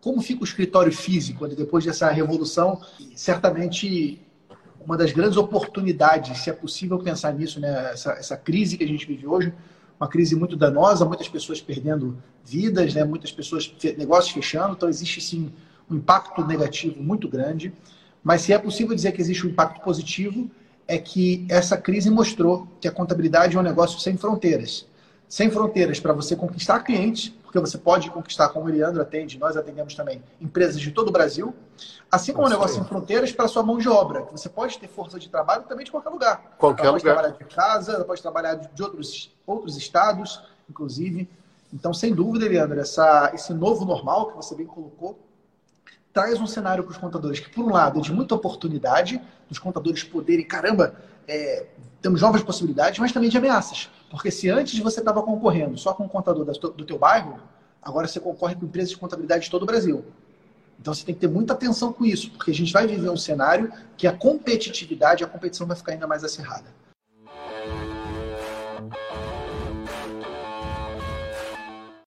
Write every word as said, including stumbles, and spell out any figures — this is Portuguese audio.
Como fica o escritório físico depois dessa revolução? Certamente uma das grandes oportunidades, se é possível pensar nisso, né? Essa, essa crise que a gente vive hoje, uma crise muito danosa, muitas pessoas perdendo vidas, né? Muitas pessoas, negócios fechando, então existe sim um impacto negativo muito grande, mas se é possível dizer que existe um impacto positivo, é que essa crise mostrou que a contabilidade é um negócio sem fronteiras. Sem fronteiras para você conquistar clientes, porque você pode conquistar, como o Eliandro atende, nós atendemos também empresas de todo o Brasil, assim como o um negócio sem fronteiras para a sua mão de obra, que você pode ter força de trabalho também de qualquer lugar. Qualquer ela pode lugar. Trabalhar de casa, ela pode trabalhar de outros, outros estados, inclusive. Então, sem dúvida, Eliandro, essa, esse novo normal que você bem colocou, traz um cenário para os contadores que, por um lado, é de muita oportunidade, dos contadores poderem, caramba, é, temos novas possibilidades, mas também de ameaças. Porque se antes você estava concorrendo só com o contador do teu bairro, agora você concorre com empresas de contabilidade de todo o Brasil. Então você tem que ter muita atenção com isso, porque a gente vai viver um cenário que a competitividade, a competição vai ficar ainda mais acirrada.